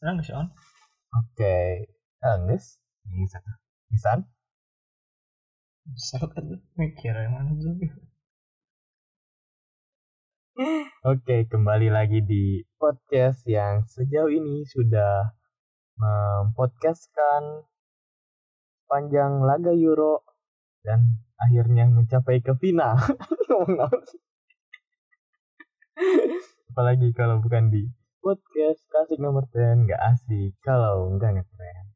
Benar nggak sih, On? Oke. Angus? Nisan? Nisan tadi mikir yang mana juga. Oke, kembali lagi di podcast yang sejauh ini sudah mempodcastkan panjang laga Euro dan akhirnya mencapai ke final. Apalagi kalau bukan di podcast klasik nomor 10, nggak asik kalau nggak ngetren.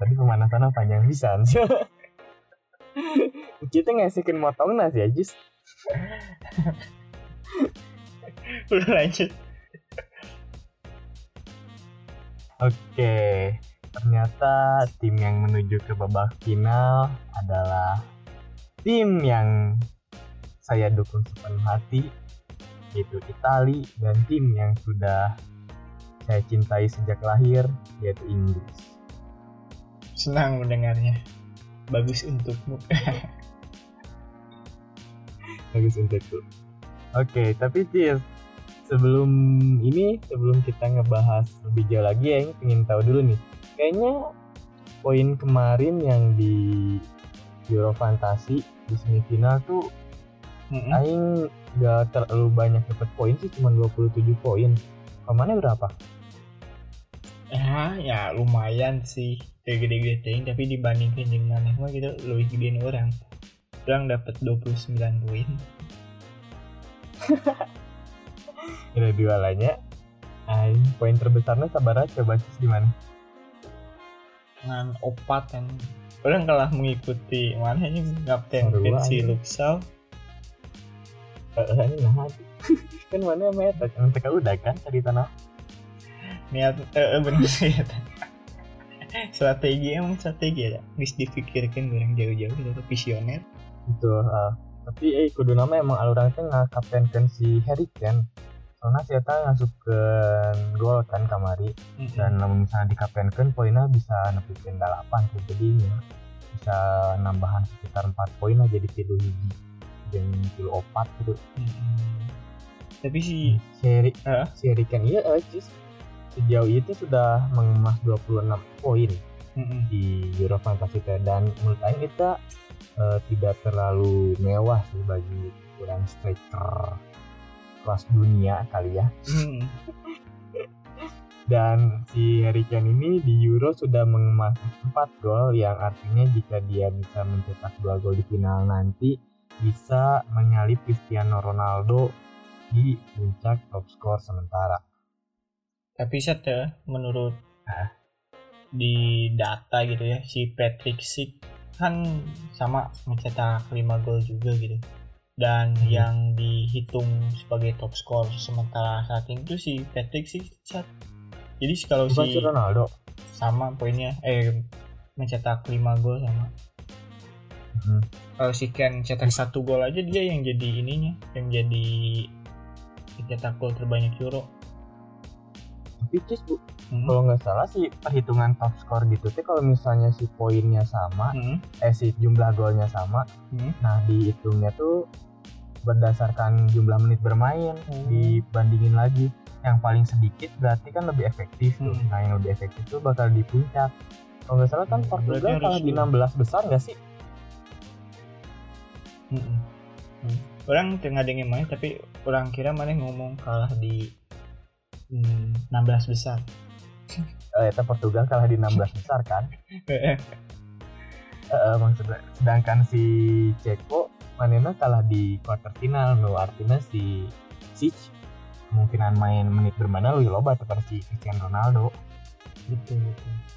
Tapi pemanasan panjang bisa. Kita ngasihin motong nasi aja. Udah lanjut. Oke, ternyata tim yang menuju ke babak final adalah tim yang saya dukung sepenuh hati, yaitu Italia, dan tim yang sudah saya cintai sejak lahir, yaitu Inggris. Senang mendengarnya. Bagus untukmu. Bagus untukku. Oke, tapi cheers. Sebelum kita ngebahas lebih jauh lagi ya, yang ingin tahu dulu nih. Kayaknya poin kemarin yang di Euro Fantasi di semifinal tuh Aing gak terlalu banyak dapat poin sih, cuma 27 poin. Kemana berapa? Ya lumayan sih, gede-gede ting, tapi dibandingin dengan yang mah gitu lebih gedein orang. Orang dapat 29 poin. Kira dualanya, aing poin terbesarnya sabar aja basis di mana? Dengan opat kan. Orang kalah mengikuti mana ini kapten Vinci Luxau. Ini nah kan mana meta kan teka udah kan cerita nah. Niat bener sih. Strategi emang strategi ya. Bisa dipikirkan orang jauh-jauh atau visioner. Betul. Tapi kudu nama emang alurang teh ngakaptenkeun si Harry Kane. Soalnya si eta ngasupkeun gol kan kamari. Dan lamun misalnya dikaptenkeun poinnya bisa nepikeun 8 gitu jadinya. Bisa nambahan sekitar 4 poin lah jadi 3 hiji. Dan 4 gitu. Tapi si Harry Kane iya sejauh itu sudah mengemas 26 poin di Euro Fantasi dan menurut saya kita tidak terlalu mewah sih bagi orang striker kelas dunia kali ya. Dan si Harry Kane ini di Euro sudah mengemas 4 gol yang artinya jika dia bisa mencetak 2 gol di final nanti bisa menyalip Cristiano Ronaldo di puncak top skor sementara. Tapi sate menurut di data gitu ya, si Patrick Schick kan sama mencetak 5 gol juga gitu. Dan yang dihitung sebagai top skor sementara saat ini itu si Patrick Schick. Jadi kalau bukan si Ronaldo sama poinnya mencetak 5 gol sama. Kalau si Kane cetak 1 gol aja dia yang jadi ininya, yang jadi pencetak gol terbanyak Euro. Picis bu, kalau nggak salah sih perhitungan top score gitu teh kalau misalnya si poinnya sama, si jumlah golnya sama, nah dihitungnya tuh berdasarkan jumlah menit bermain dibandingin lagi yang paling sedikit berarti kan lebih efektif tuh, nah yang lebih efektif tuh bakal di puncak. Kalau nggak salah kan Portugal kalah di 16 besar nggak sih? Orang tengah dengen main tapi orang kira mana ngomong kalah di 16 besar. Eta Portugal kalah di 16 besar kan. Maksudnya sedangkan si Ceko manena kalah di quarter final no artinya si Schick kemungkinan main menit bermana lebih loba daripada si Cristiano Ronaldo. Gitu.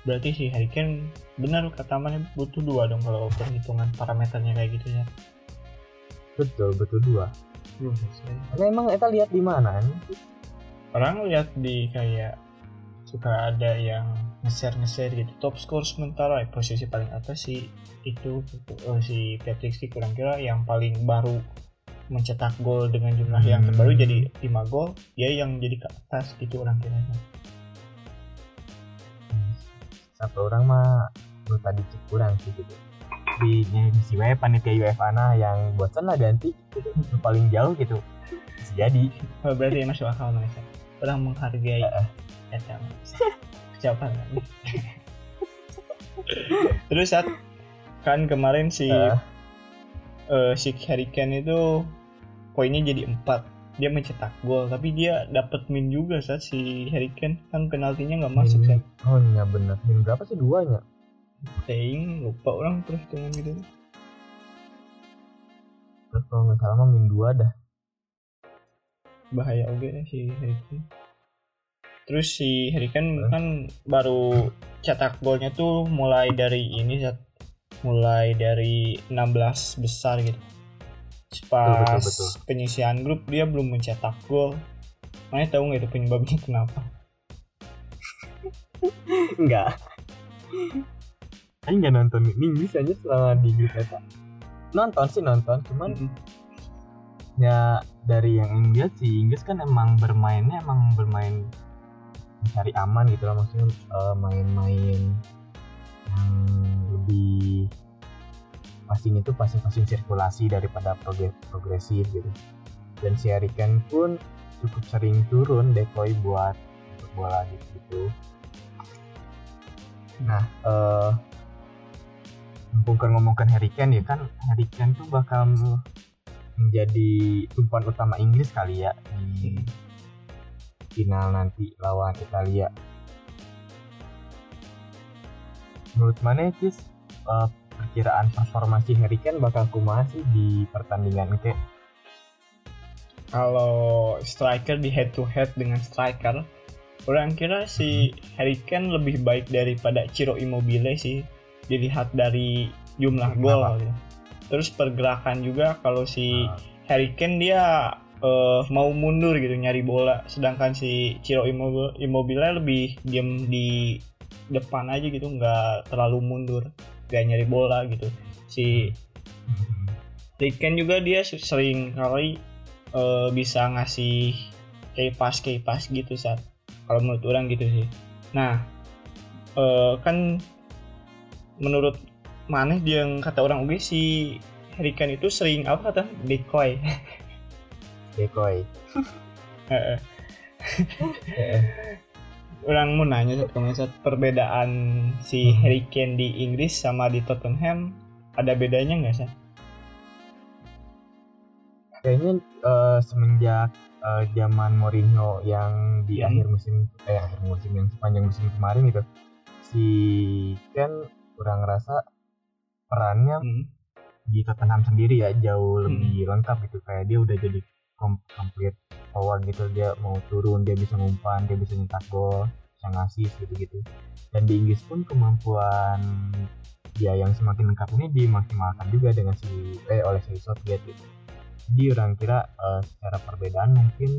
Berarti si Harry Kane benar kata mana butuh 2 dong kalau perhitungan parameternya kayak gitu ya. Betul, butuh 2. Emang eta lihat di mana nih? Orang lihat di kayak suka ada yang nge-share gitu top score sementara posisi paling atas sih itu si Patrick Schick kurang kira yang paling baru mencetak gol dengan jumlah yang terbaru jadi 5 gol dia yang jadi ke atas gitu orang kira. Satu orang mah lu tadi cek kurang sih gitu. di WF, panitia UEFA nah yang bosan lah ganti itu paling jauh gitu. Jadi berarti masuk akal mereka kurang menghargai ucapan kan. Terus saat kan kemarin si Harry Kane itu poinnya jadi 4, dia mencetak gol tapi dia dapat min juga saat si Harry Kane kan penaltinya nggak masuk kan. Oh iya benar, min berapa sih 2-nya? Ting lupa orang terus dengan gitu. Terus kalau nggak salah min 2 dah. Bahaya oke nih si Harry Kane. Terus si Harry Kane kan baru cetak golnya tuh mulai dari ini, mulai dari 16 besar gitu. Pas betul. Penyisian grup dia belum mencetak gol. Makanya tahu nggak itu penyebabnya kenapa? Enggak. Aing nggak nonton Minggu aja selama di grup itu. Nonton cuman ya dari yang Inggris sih, Inggris kan emang bermain mencari aman gitu lah, maksudnya main-main yang lebih passing itu passing sirkulasi daripada progresif gitu. Dan si Harry Kane pun cukup sering turun decoy buat bola gitu. Nah, ngomongkan Harry Kane ya kan, Harry Kane tuh bakal menjadi tumpuan utama Inggris kali ya di final nanti lawan Italia. Menurut mana sih perkiraan performasi Harry Kane bakal kumaha sih di pertandingan ke? Kalau striker di head to head dengan striker, orang kira si Harry Kane lebih baik daripada Ciro Immobile sih, dilihat dari jumlah gol gitu. Terus pergerakan juga kalau si Harry Kane dia mau mundur gitu nyari bola, sedangkan si Ciro Immobile lebih diam di depan aja gitu, nggak terlalu mundur, nggak nyari bola gitu. Si Harry Kane juga dia sering kali bisa ngasih key pass gitu saat, kalau menurut orang gitu sih. Nah kan menurut mana yang kata orang UG si Harry Kane itu sering decoy orang mau nanya saat perbedaan si Harry Kane di Inggris sama di Tottenham ada bedanya nggak sih? Kayaknya semenjak zaman Mourinho yang di akhir musim yang sepanjang musim kemarin gitu, si Kane kurang ngerasa perannya di Tottenham sendiri ya jauh lebih lengkap gitu, kayak dia udah jadi complete forward gitu, dia mau turun, dia bisa ngumpan, dia bisa nyetak gol, bisa ngasih gitu-gitu. Dan di Inggris pun kemampuan dia yang semakin lengkap ini dimaksimalkan juga dengan oleh si Southgate gitu. Jadi orang kira secara perbedaan mungkin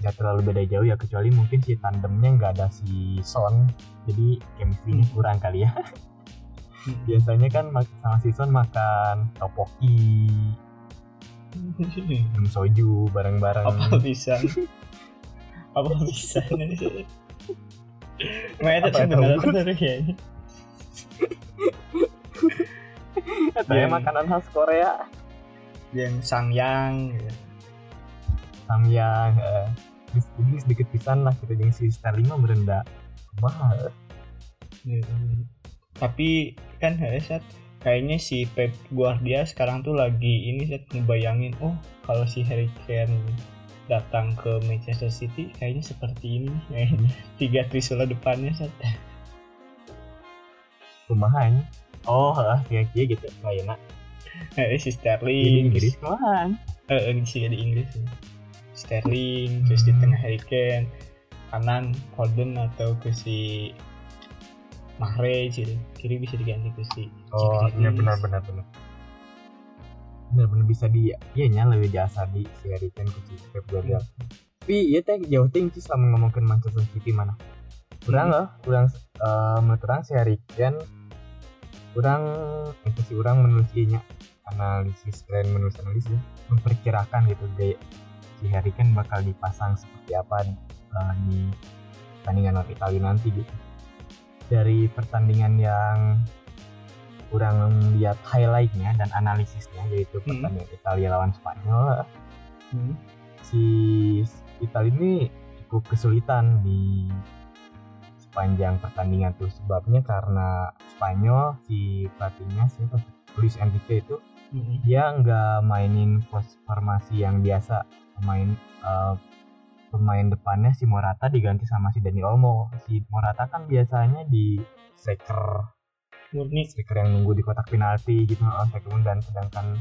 nggak terlalu beda jauh ya, kecuali mungkin si tandemnya nggak ada si Son, jadi chemistry-nya kurang kali ya. Biasanya kan sama si Son makan topoki, minum soju bareng-bareng. Apa bisa? Maya itu sebenarnya ya. Kayak makanan khas Korea yang samyang. Samyang ini sedikit pisan lah kita dengan si Sterling mah merendah mahal tapi kan kayaknya si Pep Guardiola sekarang tuh lagi ini ngebayangin kalau si Harry Kane datang ke Manchester City kayaknya seperti ini, 3 trisula depannya kumahan kayaknya gitu kayaknya si Sterling jadi Inggris kumahan jadi Inggris Sterling, terus di tengah Harry Kane, kanan Foden atau ke si Mahrez gitu, kiri bisa diganti ke si Cikeris. benar bisa dia, lebih jasa di si Harry Kane ke si Pep Guardiola. Tapi ya teh jauh ting sih sama ngomongin Manchester City mana. Menurut orang si Harry Kane, orang menulisnya analisis memperkirakan gitu gaya si Harry Kane bakal dipasang seperti apa di pertandingan lawan Italia nanti gitu. Dari pertandingan yang kurang lihat highlightnya dan analisisnya, yaitu pertandingan Italia lawan Spanyol. Si Italia ini cukup kesulitan di sepanjang pertandingan tuh, sebabnya karena Spanyol si pelatihnya si Luis Enrique itu dia nggak mainin formasi yang biasa, pemain depannya si Morata diganti sama si Dani Olmo. Si Morata kan biasanya di striker murni, striker yang nunggu di kotak penalti gitu, dan sedangkan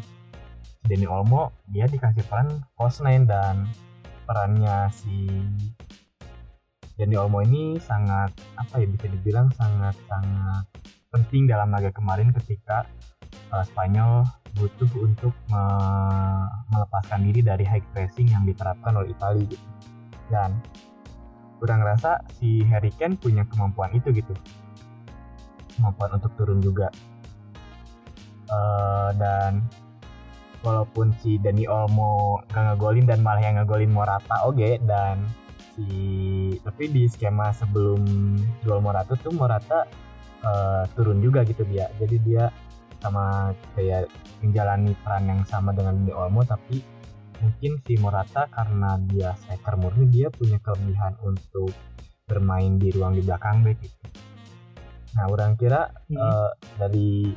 si Dani Olmo dia dikasih peran false nine, dan perannya si Dani Olmo ini sangat bisa dibilang sangat penting dalam laga kemarin ketika Spanyol butuh untuk melepaskan diri dari high pressing yang diterapkan oleh Italia gitu. Dan kurang rasa si Harry Kane punya kemampuan itu gitu, kemampuan untuk turun juga. Dan walaupun si Dani Olmo gak ngegolin dan malah yang ngegolin Morata, tapi di skema sebelum gol Morata tuh Morata turun juga gitu dia, jadi dia sama kayak menjalani peran yang sama dengan Dani Olmo, tapi mungkin si Morata karena dia striker murni dia punya kelebihan untuk bermain di ruang di belakang back gitu. Nah orang kira dari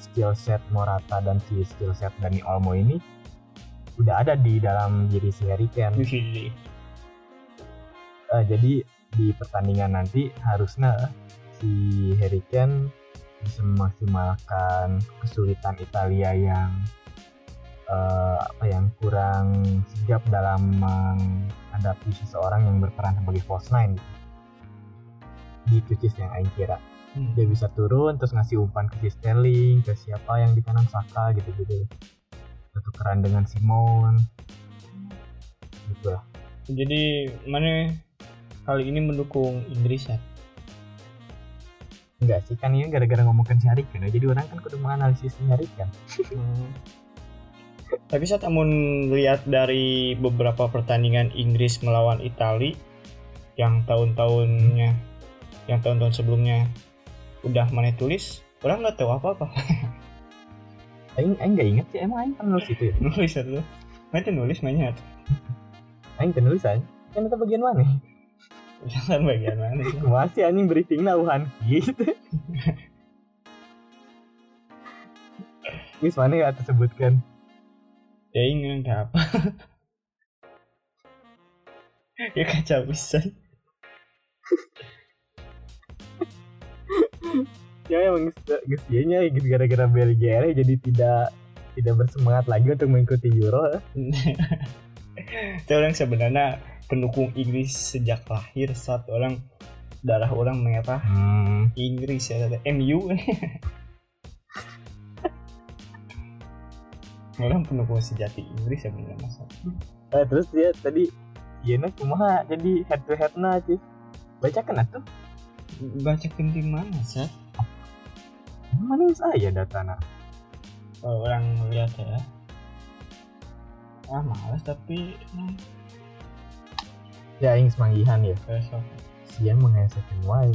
skill set Morata dan si skill set Dani Olmo ini udah ada di dalam diri si Harry Kane. Jadi di pertandingan nanti harusnya si Harry Kane bisa memaksimalkan kesulitan Italia yang kurang sigap dalam menghadapi seseorang yang berperan sebagai false nine gitu. Itu yang saya kira. Dia bisa turun terus ngasih umpan ke Sterling, ke siapa yang di kanan, Saka gitu-gitu, tukeran dengan Simon gitu lah. Jadi mana kali ini mendukung Inggris ya? Enggak sih, kan ini gara-gara ngomongin si Harry Kane, jadi orang kan kudu menganalisis si Harry Kane. Tapi saya tamun lihat dari beberapa pertandingan Inggris melawan Italia yang tahun-tahun sebelumnya udah mana tulis, orang nggak tahu apa-apa. Aing nggak ingat sih, emang aing kan nulis itu ya? Nulis itu, mana nulis banyak. Aing penulisan, kan itu bagian mana? Jangan bagian mana sih? Masih anjing briefing nauhan gitu. Ini mana yang atas sebutkan? Ya ingin gak apa. Ya kacau pisan. Ya emang gesianya gara-gara Belgia jadi tidak bersemangat lagi untuk mengikuti Euro. Tapi orang sebenarnya pendukung Inggris sejak lahir, saat orang darah orang merah Inggris ya, MU. Orang pendukung sejati Inggris sebenarnya masa. Terus dia tadi Yena kumaha jadi head to head na sih. Bacakan atuh. Bacakan di mana sih? Mana saya datana? Orang lihat ya. Malas tapi ya ingin semanggihan ya siang mengesekin wae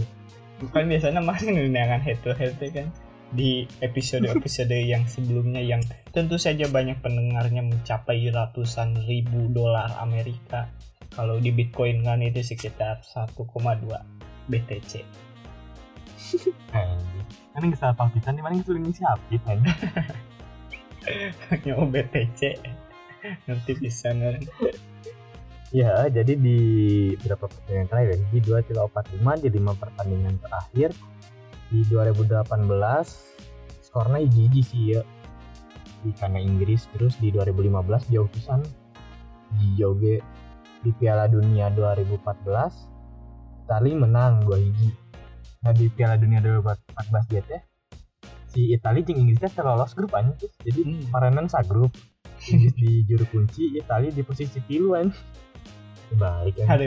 bukan biasanya masih ngelindangan head to head kan di episode-episode yang sebelumnya yang tentu saja banyak pendengarnya mencapai ratusan ribu dolar Amerika, kalau di Bitcoin kan itu sekitar 1,2 BTC. Kan yang salah pastikan di mana kesulitan siapa kan nyawa BTC nanti bisa ngerti. Ya, jadi di berapa pertandingan terakhir? Di 2-3-4-5, di 5 pertandingan terakhir di 2018 skornya hiji-hiji sih ya di tanah Inggris. Terus di 2015 jauh pisan jauh di Piala Dunia 2014 Italia menang 2-1. Nah di Piala Dunia 2014 dia teh si Italia jeung Inggrisnya terlolos grup anjir. Jadi paranan sa grup. Inggris di juru kunci, Italia di posisi tiluan. Baik kan?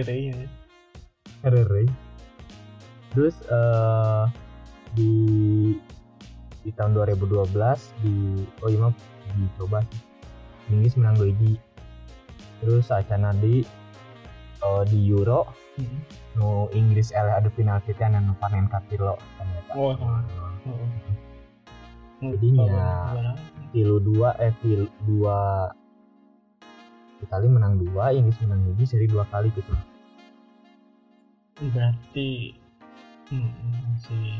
Harere. Terus di tahun 2012 dicoba Inggris menang 2-1. Terus acana di Euro no Inggris eleh adu penalti teh anu panen ka Pirlo. Oh. Jadinya Pilu 2 Itali menang 2, Inggris menang 2, seri 2 kali gitu. Berarti masih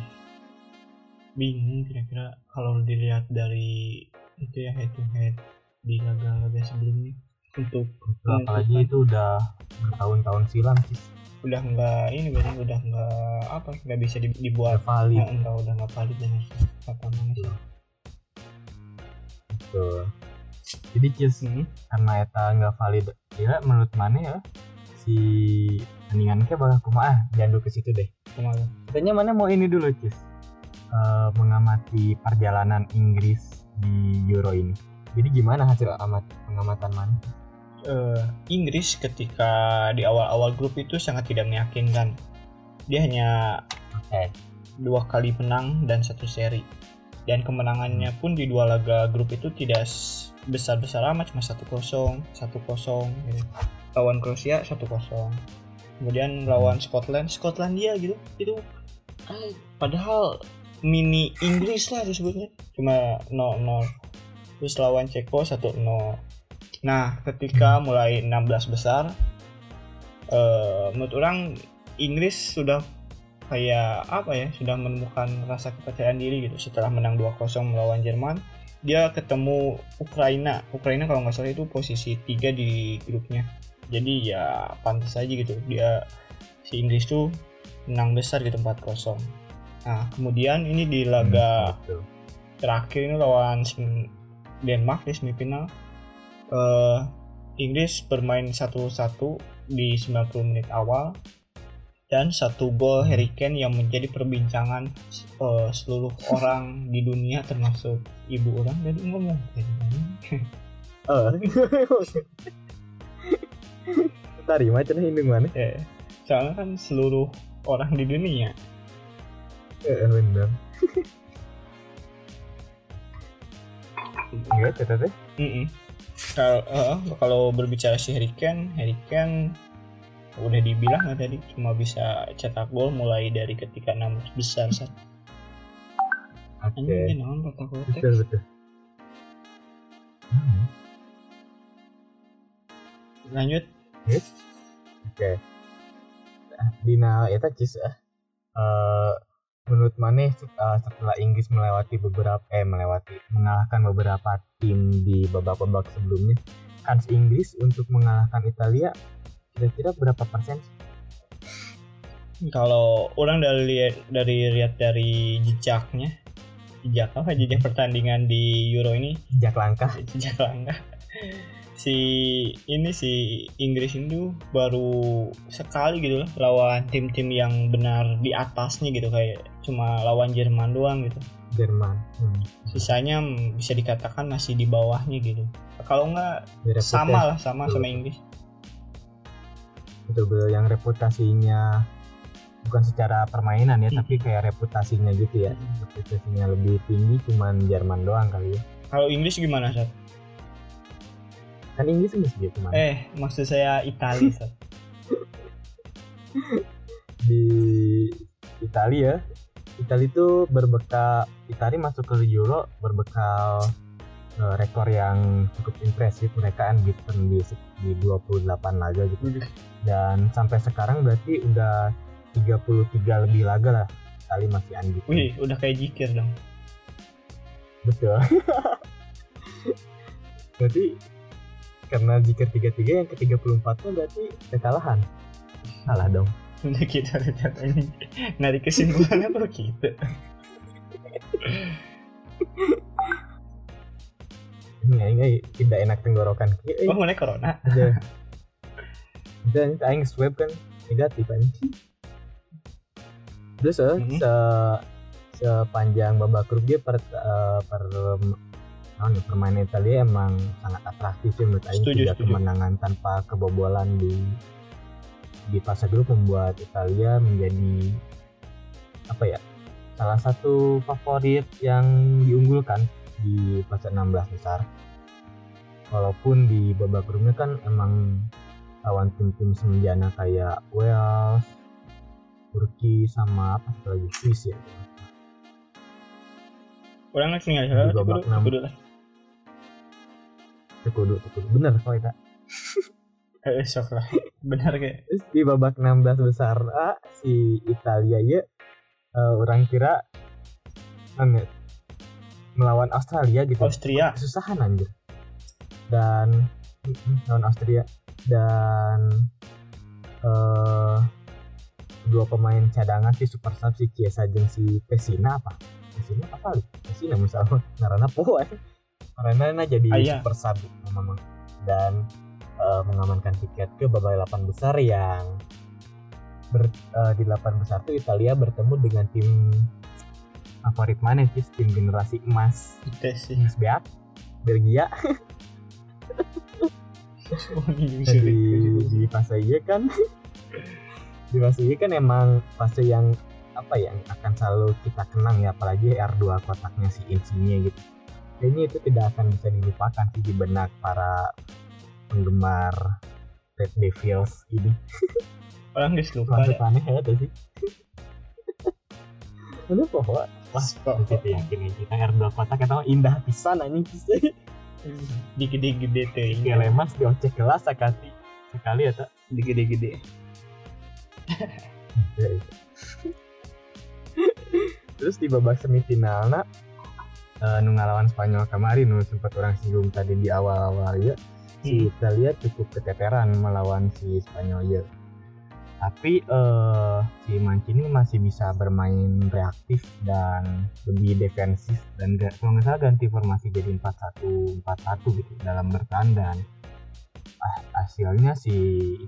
bingung kira-kira kalau dilihat dari itu ya, head to head di laga-laga sebelumnya untuk apalagi itu udah bertahun-tahun silam sih. Udah enggak ini benar, udah enggak apa, enggak bisa dibuat valid. Nah, enggak, udah enggak valid benar kata manusia. Betul. Jadi Cis, karena eta enggak valid, ya menurut mana ya si tandingan ke bakal kumaha, jandu ke situ deh. Kumaha? Tanya mana mau ini dulu Cis. Mengamati perjalanan Inggris di Euro ini. Jadi gimana hasil pengamatan mana? Inggris ketika di awal-awal grup itu sangat tidak meyakinkan. Dia hanya 2 kali menang dan 1 seri. Dan kemenangannya pun di 2 laga grup itu tidak besar-besar amat, cuma 1-0, 1-0 gitu. Lawan Kroasia 1-0. Kemudian lawan Skotlandia gitu. Itu padahal mini Inggris lah disebutnya. Cuma 0-0. Terus lawan Ceko 1-0. Nah, ketika mulai 16 besar, menurut orang Inggris sudah kayak apa ya, sudah menemukan rasa kepercayaan diri gitu. Setelah menang 2-0 melawan Jerman, dia ketemu Ukraina kalau nggak salah itu posisi 3 di grupnya. Jadi ya pantas aja gitu, dia si Inggris tuh menang besar gitu 4-0. Nah, kemudian ini di laga terakhir ini lawan Denmark di semifinal. Inggris bermain 1-1 di 90 menit awal dan 1 gol Harry Kane yang menjadi perbincangan seluruh orang di dunia, termasuk ibu orang tadi ngomong. Tadi macam hidung mana? Soalnya kan seluruh orang di dunia. Benar. Iya, teteh. Kalau berbicara si Harry Kane udah dibilang kan tadi cuma bisa cetak gol mulai dari ketika 16 besar. Ini naon kata kotek? Betul. Lanjut. Yes. Oke. Dina eta cis menurut Mane setelah Inggris mengalahkan beberapa tim di babak-babak sebelumnya, kans Inggris untuk mengalahkan Italia kira-kira berapa persen? Kalau orang dari jejak pertandingan di Euro ini, jejak langkah. Si Inggris itu baru sekali gitu lah lawan tim-tim yang benar di atasnya gitu, kayak cuma lawan Jerman doang gitu. Sisanya bisa dikatakan masih di bawahnya gitu. Kalau enggak sama Inggris. Betul, yang reputasinya bukan secara permainan ya, tapi kayak reputasinya gitu ya. Reputasinya lebih tinggi cuman Jerman doang kali ya. Kalau Inggris gimana, Sat? Kan Inggris enggak segitu mana? Maksud saya Italia. Di Italia, Italia itu berbekal masuk ke Euro berbekal rekor yang cukup impresif, mereka unbeaten di 28 laga gitu. Dan sampai sekarang berarti udah 33 lebih laga lah Italia masih unbeaten. Wih, udah kayak jikir dong. Betul. Berarti karena jika 33 yang ke 34 nya berarti kekalahan. Salah dong. Udah kita lihat ini. Narik kesimpulannya tuh gitu. Ini tidak enak tenggorokan. Oh, mana corona? Udah. Dan aing swab kan negatif kan. Terus sepanjang babak grup dia permainan Italia emang sangat atraktif ya menurut saya. Tiga kemenangan tanpa kebobolan di fase grup membuat Italia menjadi salah satu favorit yang diunggulkan di fase 16 besar. Walaupun di babak grupnya kan emang lawan tim-tim semenjana kayak Wales, Turki sama Swiss ya. Orang asli nggak salah, Cikudu lah. Cikudu, benar kau tak? Syok lah, benar kayak. Di babak 16 besar A si Italia ya, orang kira melawan Australia gitu. Austria. Kesusahan anjir. Dan lawan Austria dan dua pemain cadangan si super sub si Chiesa jeung si Pessina apa? Pessina apa lagi? Pessina misalnya karena poe. Karena jadi super sub memang dan mengamankan tiket ke babak 8 besar yang di 8 besar itu Italia bertemu dengan tim favorit mana sih? Tim generasi emas. Emas Beat, Belgia. Di fase iya kan emang fase yang apa yang akan selalu kita kenang ya, apalagi R2 kotaknya si Insigne gitu. Kayaknya itu tidak akan bisa dilupakan sih di benak para penggemar Red Devils ini. Orang geus lupa ya. Aneh ya tadi. Udah pokok. Wah, kita yakin kita R2 kotak eta indah pisan anjing. Digede-gede teh lemas diocek gelas sakati sekali eta digede-gede. Terus di babak semifinalna nu ngalawan Spanyol kamari nu sempat orang singgung tadi di awal-awal ya. Si Italia cukup keteteran melawan si Spanyol ya. Tapi si Mancini masih bisa bermain reaktif dan lebih defensif dan kalau nggak salah ganti formasi jadi 4-1 gitu dalam bertahan dan hasilnya si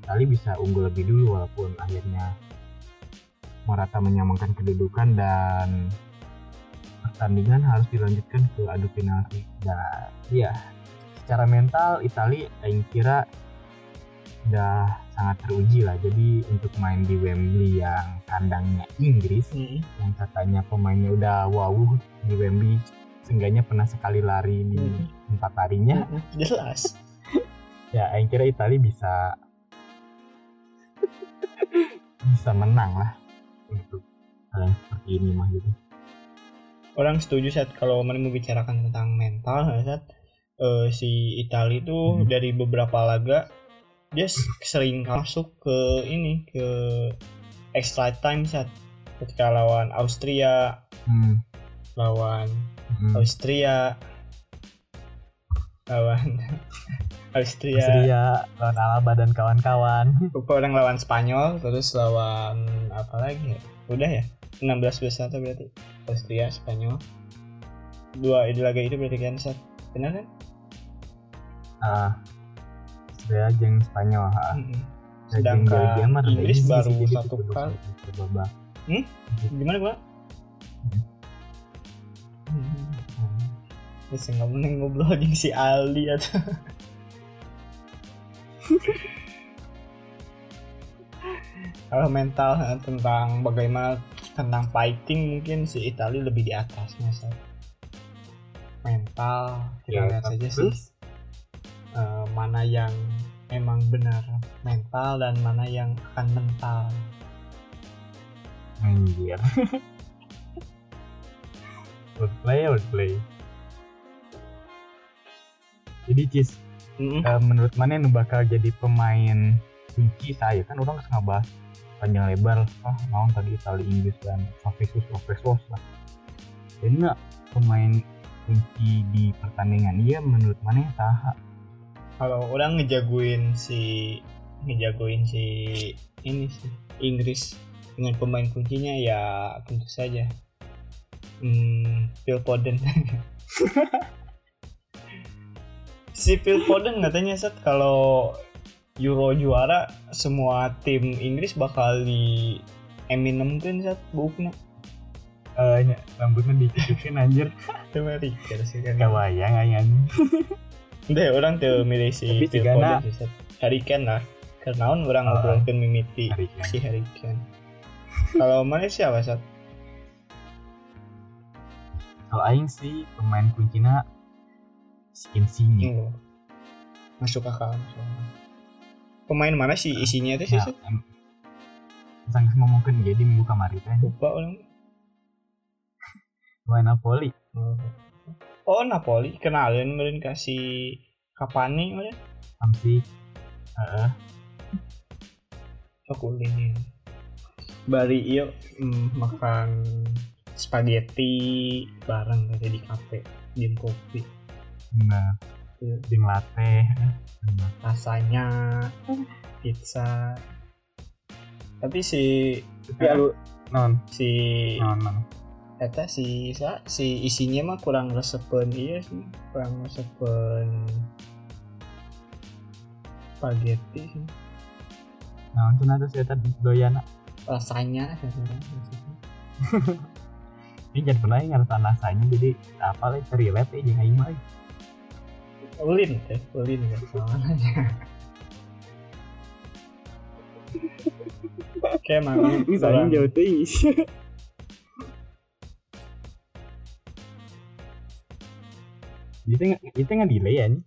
Italia bisa unggul lebih dulu walaupun akhirnya Morata menyamakan kedudukan dan pertandingan harus dilanjutkan ke adu penalti dan ya secara mental Italia yang kira udah sangat teruji lah. Jadi untuk main di Wembley yang kandangnya Inggris yang katanya pemainnya udah wow di Wembley seenggaknya pernah sekali lari di 4 larinya jelas. Ya yang kira Italia bisa menang lah untuk hal yang seperti ini mah gitu. Orang setuju Seth kalau mau bicarakan tentang mental Seth. Si Italia itu dari beberapa laga dia sering masuk ke ini ke extra time saat ketika lawan Austria, lawan Austria, lawan Alaba dan kawan-kawan. Orang lawan Spanyol, terus lawan apa lagi? Ya? Udah ya, 16 besar itu berarti Austria, Spanyol. Dua laga itu berarti kan Seth, benar kan? Dia jeng Spanyol, sedangkan Inggris baru satu kali. Gimana gua? Bisa nggak mending ngobrol dengan si Aldi atau? Kalau mental tentang bagaimana tentang fighting mungkin si Italia lebih di atasnya sih. Mental kita lihat saja sih. Mana yang memang benar mental dan mana yang akan mental anjir. Would play jadi Cis menurut mana yang bakal jadi pemain kunci saya kan orang harus ngebahas panjang lebar naon tadi Itali Inggris dan Ovesus lah jadi gak pemain kunci di pertandingan iya menurut mana yang saha. Kalau orang ngejagoin si ini sih Inggris dengan pemain kuncinya ya tentu saja Phil Foden. Si Phil Foden katanya Seth kalau Euro juara semua tim Inggris bakal di Eminem-kan Seth bukna. Rambutnya dikecupin anjir. Cuma Riker sih kan. Kawayang. Deh orang teu milih si Phil Foden sih Hariken lah. Karena orang ngobrolkeun mimiti si Hariken. Kalau mana siapa Sat? Kalau aing sih pemain kuncinya si Insigne. Masuk akal. Pemain mana sih isinya teh sih? Sang ngomongkeun jadi minggu kamari teh. Lupa orang. Main Napoli. Oh, Napoli kenalin meureun ka si Cavani meureun. Amsi. Heeh. Cokulin. Bari ieu makan spaghetti bareng tadi di kafe, minum kopi. Nah, di latte, rasanya pizza. Tapi si eta si isinya mah kurang resepen ieu sih, kurang resepen spaghetti sih. Nah, untung ada si eta doyana rasanya. Ini jangan pernah ngerasa rasanya, jadi apalah relate aja aing mah. Ulin enggak salah aja. Oke, mah. Saya jauh tinggi. Itu nggak delay ya nih?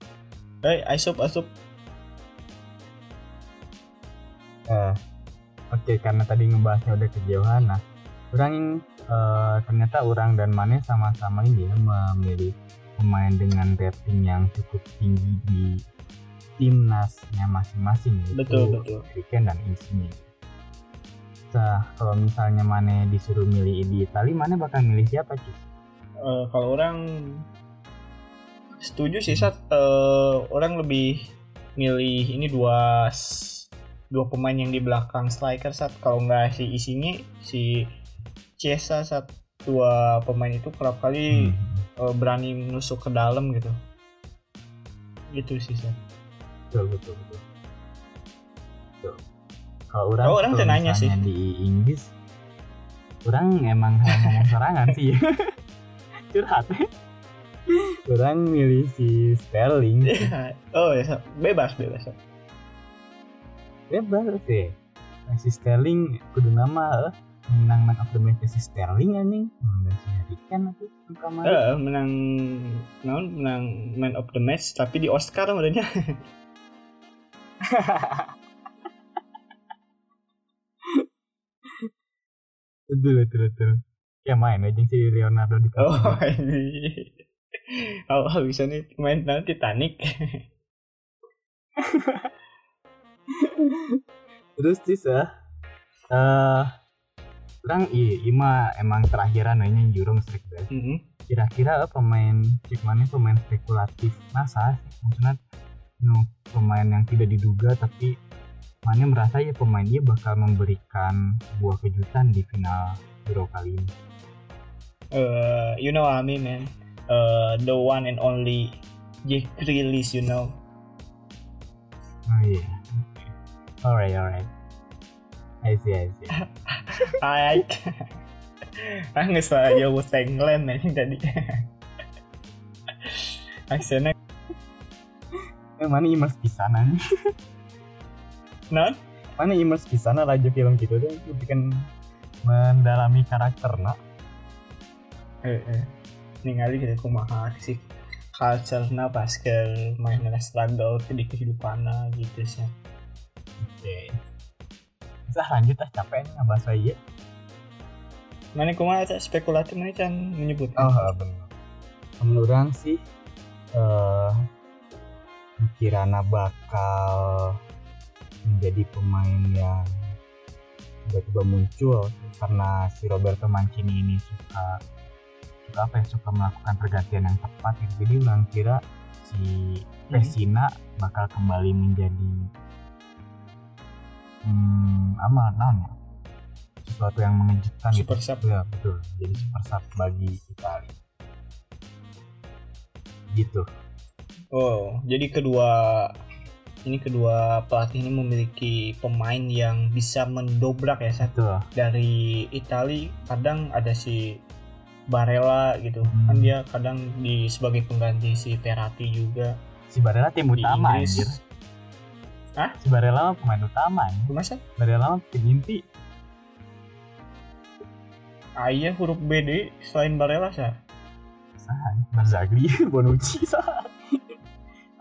Asup. Oke, karena tadi ngebahasnya udah kejauhan. Nah, orang ternyata orang dan Mane sama-sama ini ya, memilih pemain dengan rating yang cukup tinggi di timnasnya masing-masing. Betul. Eriksen dan Insigne. Nah, kalau misalnya Mane disuruh milih di Itali, Mane bakal milih siapa sih? Kalau orang setuju sih orang lebih milih ini dua pemain yang di belakang striker kalau nggak si Insigne si Chiesa dua pemain itu kerap kali berani menusuk ke dalam gitu sih betul. Kalau orang nanya sih di Inggris orang emang ngomong serangan sih curhat kurang milih si Sterling. Oh ya, bebas sih. Si Sterling kudu nama menang of the match si Sterling anjing. Dan si Eriksen aku suka mah. Menang man of the match tapi di Oscar modenya. Betul. Ya main aja si Leonardo DiCaprio. Oh ini. Awal bisa nih main nanti Titanic. Terus Cisa, orang Ima emang terakhiran nanya Euro Mistake Best. Kira-kira pemain Cikmani pemain spekulatif masa sih? Maksudnya pemain yang tidak diduga tapi Mane merasa ya pemain dia bakal memberikan sebuah kejutan di final Euro kali ini. You know what I mean, man. The one and only Jack Grealish, you know. Oh yeah. Alright. I see. I nggak salah jauh England nih tadi. Aksana. Mana imers pisanan? Nah? Mana imers pisanan aja film gitu deh. Bikin mendalami karakter nak. Ningali kita kumaha sih culture-na basket main struggle di kehidupanna gitu sih. Oke. Bisa lanjut capek ngebahas ieu. Mana kumaha eta spekulatif mana can menyebut. Oh, benar. Menurut orang sih kirana bakal menjadi pemain yang tiba-tiba muncul karena si Roberto Mancini ini suka melakukan pergantian yang tepat gitu. Jadi orang kira si Messina bakal kembali menjadi sesuatu yang mengejutkan super gitu. Sub ya, betul, jadi super sub bagi Itali gitu. Oh, jadi kedua pelatih ini memiliki pemain yang bisa mendobrak ya satu dari Itali. Kadang ada si Barella gitu kan, dia kadang sebagai pengganti si Terati juga. Si Barella tim utama anjir. Hah? Si Barella pemain utama. Masa? Barella pemain inti. Iya, huruf BD selain Barella sah. Barzagli, Bonucci sah.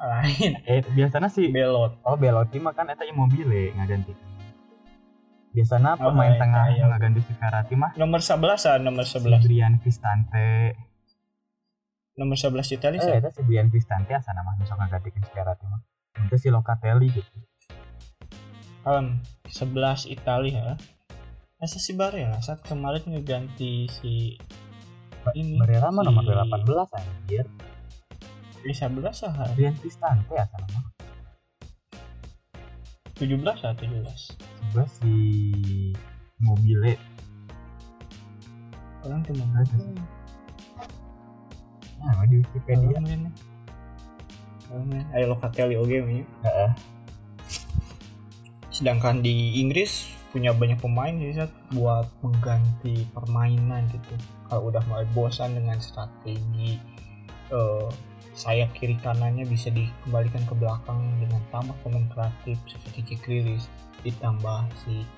Lain. Biasanya si Belotti mah kan eta Immobile ngaganti. Biasanya pemain tengah yang ganti Fikarati mah nomor 11 Brian Cristante. Nomor 11 Italia sih. Eta si Brian Cristante asa nama sok ngagadikeun Fikarati mah. Itu si Locatelli gitu. 11 Italia. Asa si Barella saat kemarin ngeganti si ini. Barella mah nomor 18 anjir. Di 11 sah. Brian Cristante asa nama. 17 si Mobile orang tuh mana sih? Nah di Wikipedia mana? Ayo Locatelli oke nih. Sedangkan di Inggris punya banyak pemain jadi buat mengganti permainan gitu. Kalau udah mulai bosan dengan strategi sayap kiri kanannya bisa dikembalikan ke belakang dengan tambah pemain kreatif seperti Kikrilis, ditambah si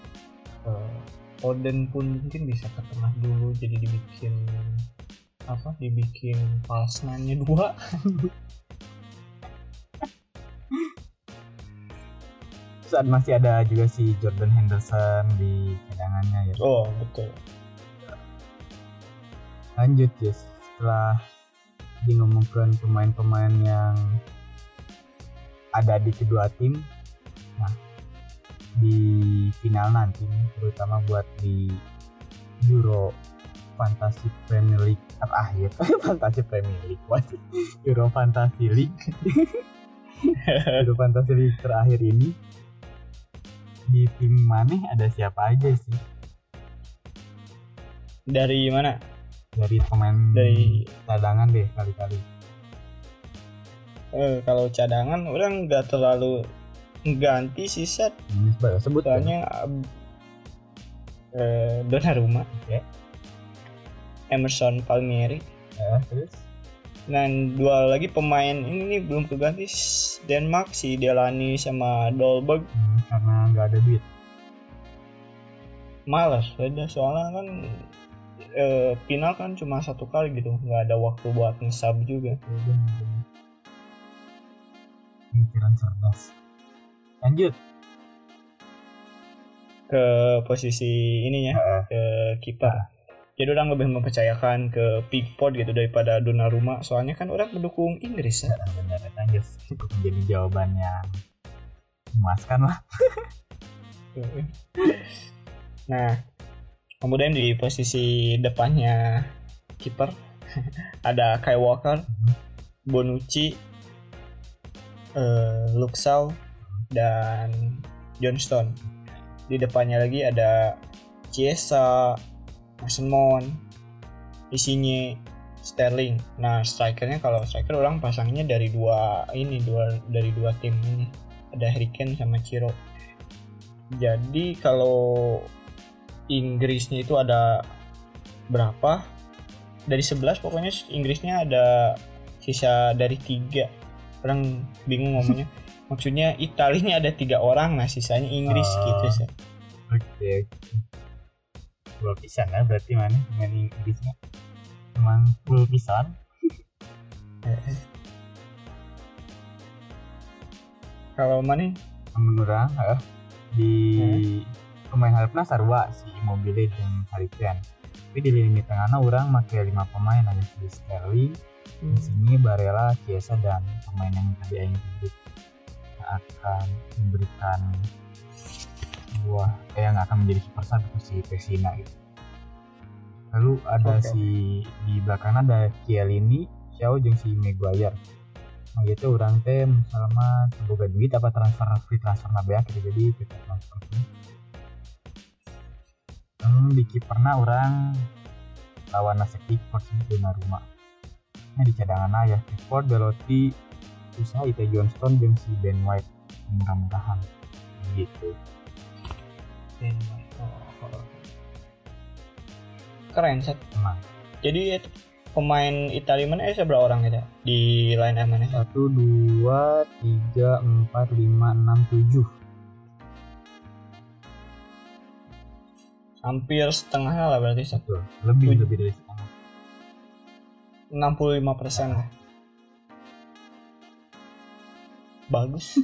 Oden pun mungkin bisa ke tengah dulu jadi dibikin pasnannya 2. Saat masih ada juga si Jordan Henderson di cadangannya ya. Oh betul. Lanjut ya setelah di ngomongkan pemain-pemain yang ada di kedua tim, nah di final nanti terutama buat di Euro Fantasy Premier League terakhir, Fantasy Premier League, waduh, Euro Fantasy League terakhir ini di tim maneh ada siapa aja sih? Dari mana? Dari pemain dari cadangan deh kali-kali. Kalau cadangan orang nggak terlalu ganti si set. Sebutnya Donnarumma, ya. Emerson Palmieri. Terus. Dan dua lagi pemain ini belum keganti Denmark si Delaney sama Dolberg. Karena nggak ada duit. Malas, soalnya kan. Final kan cuma satu kali gitu, nggak ada waktu buat nge-sub juga. Pikiran cerdas. Lanjut ke posisi ininya, ke kiper. Jadi orang lebih mempercayakan ke Pickford gitu daripada Donnarumma. Soalnya kan orang mendukung Inggris ya. Benar, lanjut. Cukup menjadi jawabannya memuaskan lah. Nah. Kemudian di posisi depannya kiper ada Kyle Walker, Bonucci, Luke Shaw, dan Johnstone. Di depannya lagi ada Chiesa, Mason Mount, Insigne, Sterling. Nah, strikernya kalau striker orang pasangnya dari dua tim ini. Ada Harry Kane sama Ciro. Jadi kalau Inggrisnya itu ada berapa? Dari 11 pokoknya Inggrisnya ada sisa dari 3. Orang bingung ngomongnya. Maksudnya Italinya ada 3 orang, nah sisanya Inggris gitu sih. Oke. Dua pisan lah berarti mana? Dengan Inggrisnya emang full pisan. Kalau mana? Menurang di pemain harapna sarua si Immobile jeung Harry Kane. Tapi di lini tengahna urang make 5 pemain ada si Sterling, di sini Barella, Chiesa dan pemain yang tadi aing sebut akan memberikan buah yang akan menjadi super sub itu si Pessina gitu. Lalu ada si di belakangna ada Chiellini, Shaw jeung si Maguire. Nah itu urang teh misalnya boga duit apa free transferna beak gitu jadi kita transfer. Di kiperna orang lawan nasib Pickford di Donnarumma. Nah di cadangan ayah Pickford, Belotti, Usai, Ita Johnstone, dan si Ben White murah-murahan gitu. Ben White keren set. Jadi pemain Italia mana seberapa orang ya di line up mana? 1, 2, 3, 4, 5, 6, 7 hampir setengahnya lah berarti satu lebih dari setengah 65% lah. Bagus.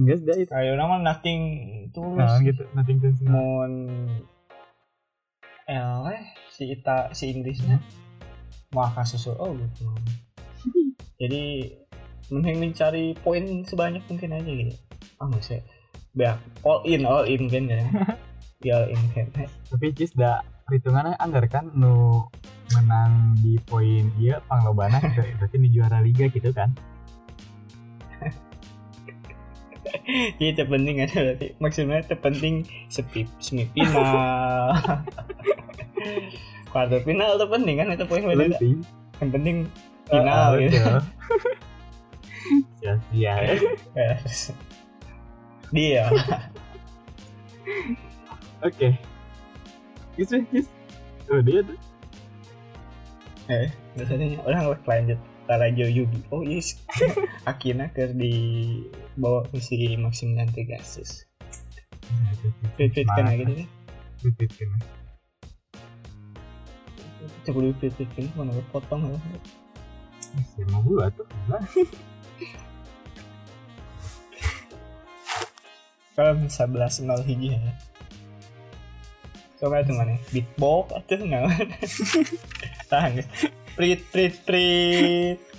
Yes, that it. Kayak nama nothing tulus. Nah, gitu, nothing tulus. Mun si Ita, si Inggrisnya mah kasusul gitu. Jadi mending mencari poin sebanyak mungkin aja gitu. Maksudnya beak all in kan ya. All in kan. Tapi cis da perhitungannya anggar kan nu menang di poin ieu panglobana gitu. Berarti di juara liga gitu kan. Iya terpenting kan berarti. Maksudnya terpenting semifinal. Kuarter final terpenting kan itu poin beda. Yang penting final gitu. Sia-sia. Dia. Oke. Kiss. Oh dia tuh. Biasanya orang lanjut Tarajo Yubi. Oh yes. Akina ke di bawa si Maximilian Tegasis. Fit kan gitu nih. Fit kan. Coba dulu fit kan mana potong ya. Masih mau buat tuh. Kalau 11-0 hiji ya. Coba teman ya, beatbox atau nggak? Tahan ya. Prit.